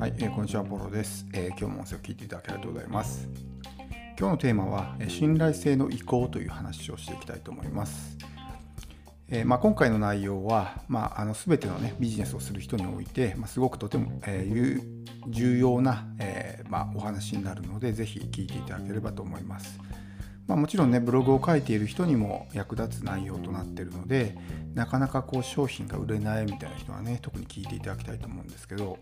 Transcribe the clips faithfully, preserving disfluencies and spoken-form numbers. はい、えー、こんにちは、ボロです、えー、今日も音声を聞いていただきありがとうございます。今日のテーマは信頼性の移行という話をしていきたいと思います。えーまあ、今回の内容は、まあ、あの全ての、ね、ビジネスをする人において、まあ、すごくとても、えー、重要な、えーまあ、お話になるので、ぜひ聞いていただければと思います。まあ、もちろんね、ブログを書いている人にも役立つ内容となっているので、なかなかこう商品が売れないみたいな人はね、特に聞いていただきたいと思うんですけど、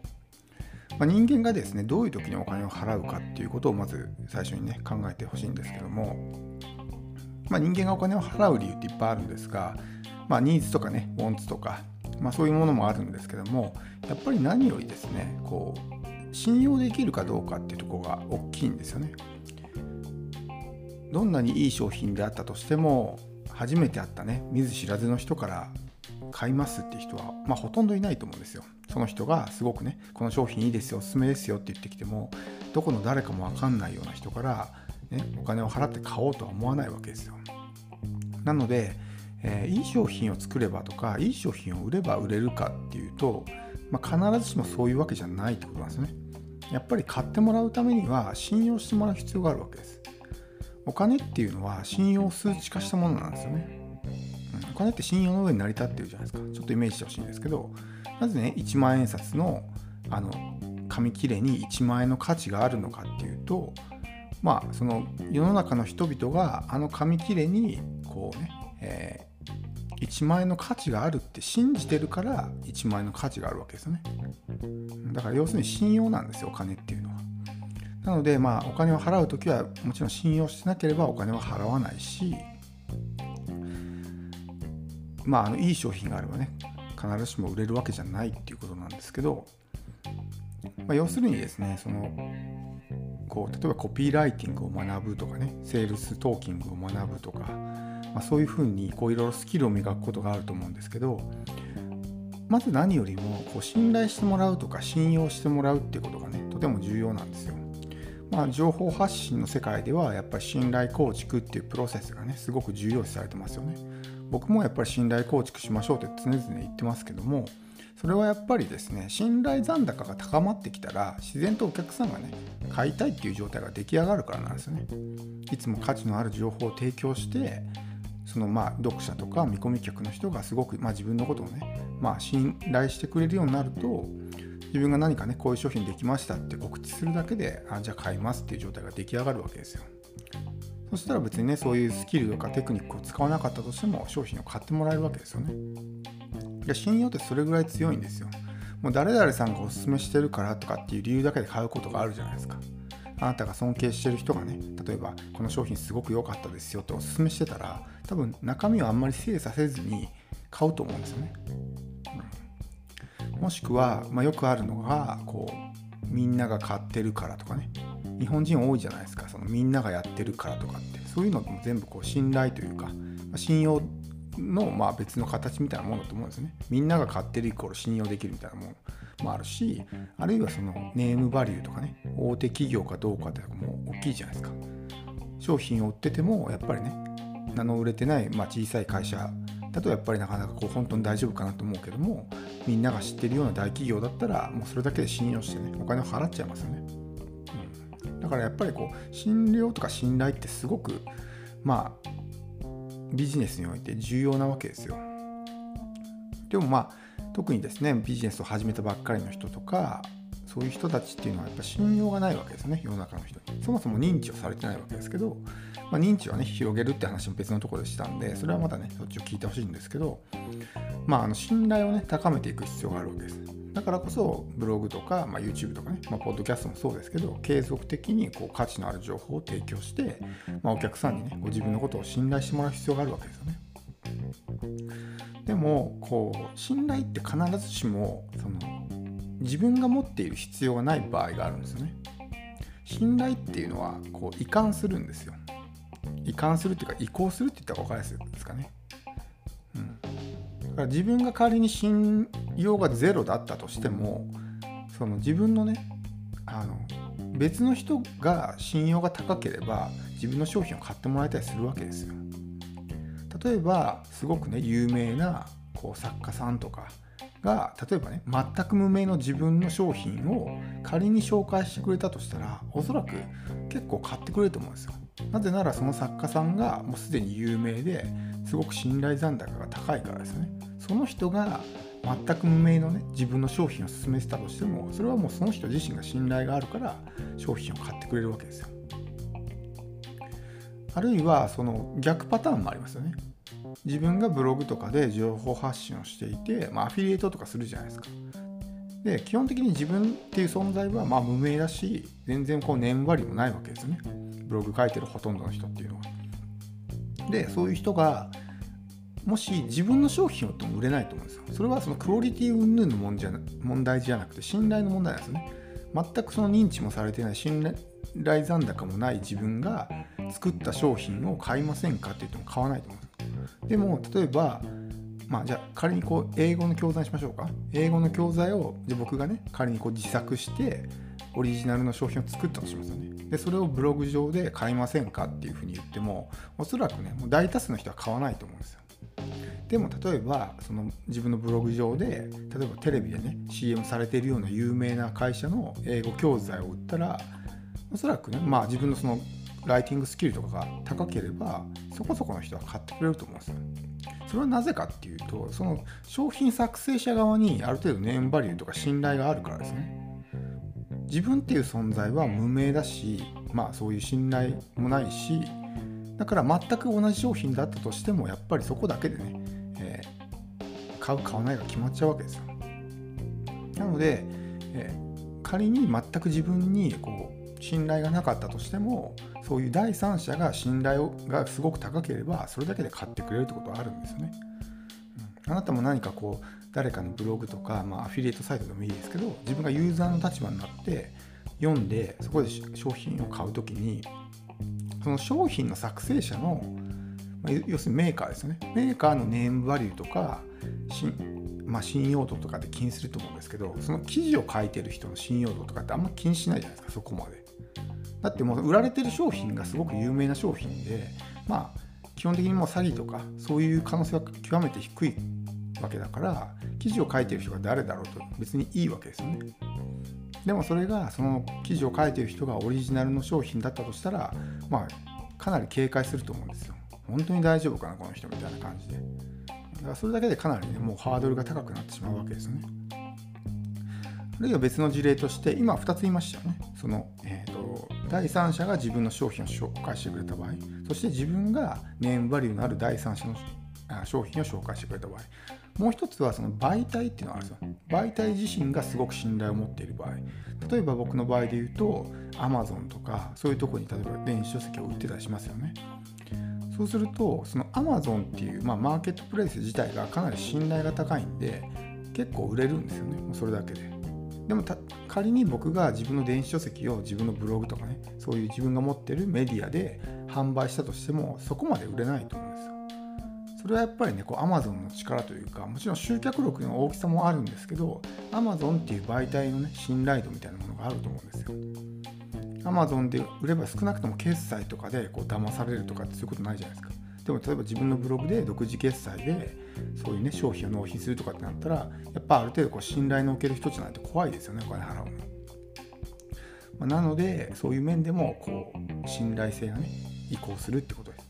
まあ、人間がですね、どういう時にお金を払うかっていうことをまず最初にね、考えてほしいんですけども、まあ、人間がお金を払う理由っていっぱいあるんですが、まあ、ニーズとかね、ウォンツとか、まあ、そういうものもあるんですけども、やっぱり何よりですね、こう信用できるかどうかっていうところが大きいんですよね。どんなにいい商品であったとしても、初めて会ったね、見ず知らずの人から買いますっていう人は、まあ、ほとんどいないと思うんですよ。その人がすごくね、この商品いいですよ、おすすめですよって言ってきても、どこの誰かも分かんないような人から、ね、お金を払って買おうとは思わないわけですよ。なので、えー、いい商品を作ればとか、いい商品を売れば売れるかっていうと、まあ、必ずしもそういうわけじゃないってことなんですよね。やっぱり買ってもらうためには信用してもらう必要があるわけです。お金っていうのは信用を数値化したものなんですよね。うん、お金って信用の上に成り立ってるじゃないですか。ちょっとイメージしてほしいんですけど、なぜね、いちまん円札のあの紙切れにいちまん円の価値があるのかっていうと、まあその世の中の人々があの紙切れにこうね、えー、いちまん円の価値があるって信じてるからいちまん円の価値があるわけですよね。だから要するに信用なんですよ、お金っていうのは。なので、まあ、お金を払うときはもちろん信用してなければお金は払わないし、まあ、あのいい商品があればね、必ずしも売れるわけじゃないっていうことなんですけど、まあ、要するにですね、そのこう例えばコピーライティングを学ぶとかね、セールストーキングを学ぶとか、まあ、そういうふうにいろいろスキルを磨くことがあると思うんですけど、まず何よりもこう信頼してもらうとか信用してもらうっていうことがね、とても重要なんですよ。まあ、情報発信の世界ではやっぱり信頼構築っていうプロセスがね、すごく重要視されてますよね。僕もやっぱり信頼構築しましょうって常々言ってますけども、それはやっぱりですね、信頼残高が高まってきたら自然とお客さんがね、買いたいっていう状態が出来上がるからなんですよね。いつも価値のある情報を提供して、そのまあ読者とか見込み客の人がすごくまあ自分のことをね、まあ信頼してくれるようになると、自分が何かね、こういう商品できましたって告知するだけで、あ、じゃあ買いますっていう状態が出来上がるわけですよ。そしたら別にね、そういうスキルとかテクニックを使わなかったとしても商品を買ってもらえるわけですよね。で、信用ってそれぐらい強いんですよ。もう誰々さんがおすすめしてるからとかっていう理由だけで買うことがあるじゃないですか。あなたが尊敬してる人がね、例えばこの商品すごく良かったですよっておすすめしてたら、多分中身をあんまり精査せずに買うと思うんですよね。もしくは、まあ、よくあるのがこうみんなが買ってるからとかね、日本人多いじゃないですか、そのみんながやってるからとかって、そういうのも全部こう信頼というか、まあ、信用のまあ別の形みたいなものだと思うんですね。みんなが買ってるイコール信用できるみたいなものもあるし、あるいはそのネームバリューとかね、大手企業かどうかってもう大きいじゃないですか。商品を売っててもやっぱりね、名の売れてない、まあ、小さい会社だとやっぱりなかなかこう本当に大丈夫かなと思うけども、みんなが知ってるような大企業だったらもうそれだけで信用してね、お金を払っちゃいますよね。うん、だからやっぱりこう信用とか信頼ってすごく、まあビジネスにおいて重要なわけですよ。でもまあ特にですね、ビジネスを始めたばっかりの人とか、そういう人たちっていうのはやっぱ信用がないわけですね、世の中の人に。そもそも認知をされてないわけですけど、まあ、認知はね、広げるって話も別のところでしたんで、それはまたね、そっちを聞いてほしいんですけど、まあ、あの信頼をね、高めていく必要があるわけです。だからこそブログとか、まあ、YouTube とかね、まあ、ポッドキャストもそうですけど、継続的にこう価値のある情報を提供して、まあ、お客さんにね、ご自分のことを信頼してもらう必要があるわけですよね。でもこう信頼って必ずしもその自分が持っている必要がない場合があるんですよね。信頼っていうのはこう移管するんですよ。移管するっていうか移行するって言ったら分かりやすいですかね。うん、だから自分が仮に信用がゼロだったとしても、その自分のね、あの別の人が信用が高ければ自分の商品を買ってもらえたりするわけですよ。例えばすごくね、有名なこう作家さんとかが例えばね全く無名の自分の商品を仮に紹介してくれたとしたら、おそらく結構買ってくれると思うんですよ。なぜならその作家さんがもうすでに有名ですごく信頼残高が高いからですね。その人が全く無名のね自分の商品を勧めてたとしても、それはもうその人自身が信頼があるから商品を買ってくれるわけですよ。あるいはその逆パターンもありますよね。自分がブログとかで情報発信をしていて、まあ、アフィリエイトとかするじゃないですか。で、基本的に自分っていう存在はまあ無名だし、全然こう年割りもないわけですよね。ブログ書いてるほとんどの人っていうのは。で、そういう人がもし自分の商品を売っても売れないと思うんですよ。それはそのクオリティ云々の問題じゃなくて信頼の問題なんですね。全くその認知もされていない信頼残高もない自分が作った商品を買いませんかって言っても買わないと思うんです。でも例えば、まあ、じゃあ仮にこう英語の教材しましょうか。英語の教材をじゃあ僕がね仮にこう自作してオリジナルの商品を作ったとしますよね。でそれをブログ上で買いませんかっていうふうに言っても、おそらくねもう大多数の人は買わないと思うんですよ。でも例えばその自分のブログ上で例えばテレビでね シーエム されているような有名な会社の英語教材を売ったら、おそらくねまあ自分のそのライティングスキルとかが高ければそこそこの人は買ってくれると思うんですよ。それはなぜかっていうと、その商品作成者側にある程度ネームバリューとか信頼があるからですね。自分っていう存在は無名だし、まあそういう信頼もないし、だから全く同じ商品だったとしてもやっぱりそこだけでね、えー、買う買わないが決まっちゃうわけですよ。なので、えー、仮に全く自分にこう信頼がなかったとしても、そういう第三者が信頼がすごく高ければそれだけで買ってくれるってことはあるんですよね、うん、あなたも何かこう誰かのブログとか、まあ、アフィリエイトサイトでもいいですけど、自分がユーザーの立場になって読んでそこで商品を買うときに、その商品の作成者の、まあ、要するにメーカーですよね。メーカーのネームバリューとかまあ、信用度とかで気にすると思うんですけど、その記事を書いてる人の信用度とかってあんま気にしないじゃないですか。そこまでだってもう売られてる商品がすごく有名な商品で、まあ基本的にもう詐欺とかそういう可能性は極めて低いわけだから、記事を書いてる人が誰だろうと別にいいわけですよね。でもそれがその記事を書いてる人がオリジナルの商品だったとしたら、まあかなり警戒すると思うんですよ。本当に大丈夫かなこの人みたいな感じで。だからそれだけでかなりねもうハードルが高くなってしまうわけですよね。あるいは別の事例として、今ふたつ言いましたよね。その、えーと、第三者が自分の商品を紹介してくれた場合、そして自分がネームバリューのある第三者の商品を紹介してくれた場合、もう一つはその媒体っていうのがあるんですよ。媒体自身がすごく信頼を持っている場合、例えば僕の場合で言うと Amazon とかそういうところに例えば電子書籍を売ってたりしますよね。そうするとその Amazon っていう、まあ、マーケットプレイス自体がかなり信頼が高いんで結構売れるんですよね、それだけで。でもた仮に僕が自分の電子書籍を自分のブログとかね、そういう自分が持ってるメディアで販売したとしてもそこまで売れないと思うんですよ。それはやっぱりねこう Amazon の力というか、もちろん集客力の大きさもあるんですけど、 Amazon っていう媒体のね信頼度みたいなものがあると思うんですよ。Amazon で売れば少なくとも決済とかでこう騙されるとかってそういうことないじゃないですか。でも例えば自分のブログで独自決済でそういうね商品を納品するとかってなったら、やっぱある程度こう信頼のおける人じゃないと怖いですよね、お金払うの。まあ、なのでそういう面でもこう信頼性がね移行するってことです。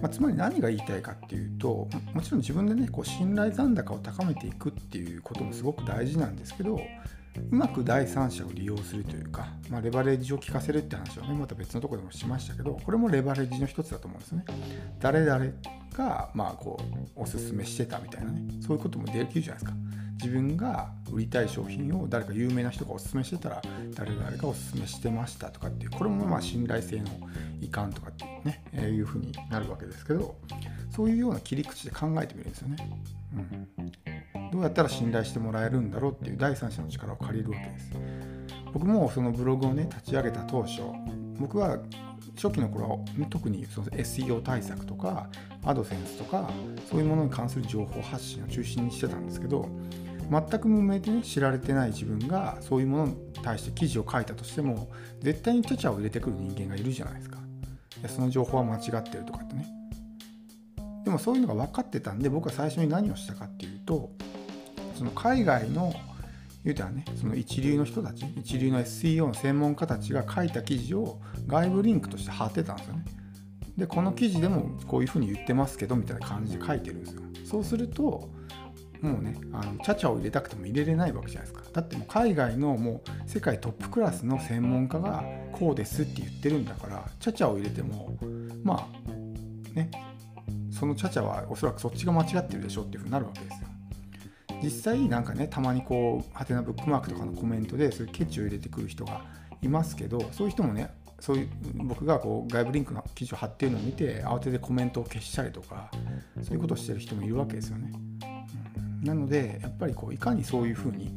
まあ、つまり何が言いたいかっていうと、もちろん自分でねこう信頼残高を高めていくっていうこともすごく大事なんですけど、うまく第三者を利用するというか、まあ、レバレッジを効かせるって話をねまた別のところでもしましたけど、これもレバレッジの一つだと思うんですね。誰々がまあこうおすすめしてたみたいなね、そういうこともできるじゃないですか。自分が売りたい商品を誰か有名な人がおすすめしてたら、誰々がおすすめしてましたとかっていう、これもまあ信頼性の移管とかっていうね、えー、いうふうになるわけですけど、そういうような切り口で考えてみるんですよね。うん、どうやったら信頼してもらえるんだろうっていう第三者の力を借りるわけです。僕もそのブログをね立ち上げた当初、僕は初期の頃は特にその エスイーオー 対策とかアドセンスとかそういうものに関する情報発信を中心にしてたんですけど、全く無名で、ね、知られてない自分がそういうものに対して記事を書いたとしても、絶対にちゃちゃを入れてくる人間がいるじゃないですか。いやその情報は間違ってるとかってね。でもそういうのが分かってたんで、僕は最初に何をしたかっていうと、その海外の言うたらね、その一流の人たち、一流の エスイーオー の専門家たちが書いた記事を外部リンクとして貼ってたんですよね。で、この記事でもこういうふうに言ってますけどみたいな感じで書いてるんですよ。そうするともうね、あのチャチャを入れたくても入れれないわけじゃないですか。だってもう海外のもう世界トップクラスの専門家がこうですって言ってるんだから、チャチャを入れてもまあね、そのチャチャはおそらくそっちが間違ってるでしょっていうふうになるわけですよ。実際なんかね、たまにこうハテナブックマークとかのコメントでそういうケチを入れてくる人がいますけど、そういう人もね、そういう僕がこう外部リンクの記事を貼っているのを見て慌ててコメントを消したりとか、そういうことをしてる人もいるわけですよね。なのでやっぱりこういかにそういうふうに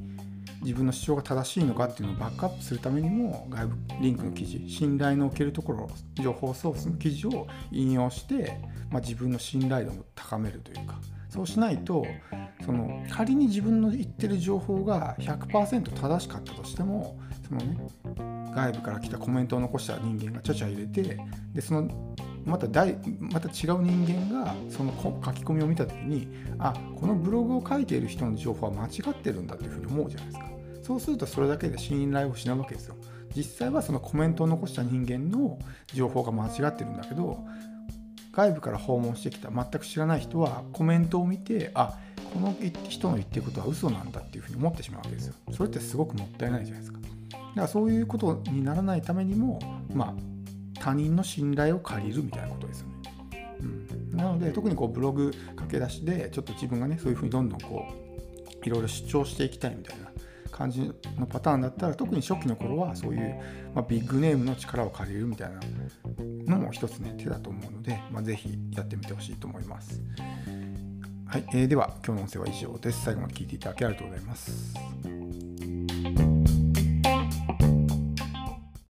自分の主張が正しいのかっていうのをバックアップするためにも、外部リンクの記事、信頼のおけるところ、情報ソースの記事を引用して、まあ、自分の信頼度を高めるというか、そうしないと、その仮に自分の言ってる情報が ひゃくパーセント 正しかったとしても、そのね、外部から来たコメントを残した人間がちゃちゃ入れて、でそのまた大また違う人間がその書き込みを見た時に、あ、このブログを書いている人の情報は間違ってるんだっていうふうに思うじゃないですか。そうするとそれだけで信頼を失うわけですよ。実際はそのコメントを残した人間の情報が間違ってるんだけど、外部から訪問してきた全く知らない人はコメントを見て、あ、この人の言ってることは嘘なんだっていうふうに思ってしまうわけですよ。それってすごくもったいないじゃないですか。だからそういうことにならないためにも、まあ他人の信頼を借りるみたいなことですよね。うん、なので特にこうブログ駆け出しでちょっと自分がね、そういうふうにどんどんこういろいろ主張していきたいみたいな感じのパターンだったら、特に初期の頃はそういう、まあ、ビッグネームの力を借りるみたいなのも一つね、手だと思うので、まあ、ぜひやってみてほしいと思います。はい、えー、では今日の音声は以上です。最後まで聞いていただきありがとうございます。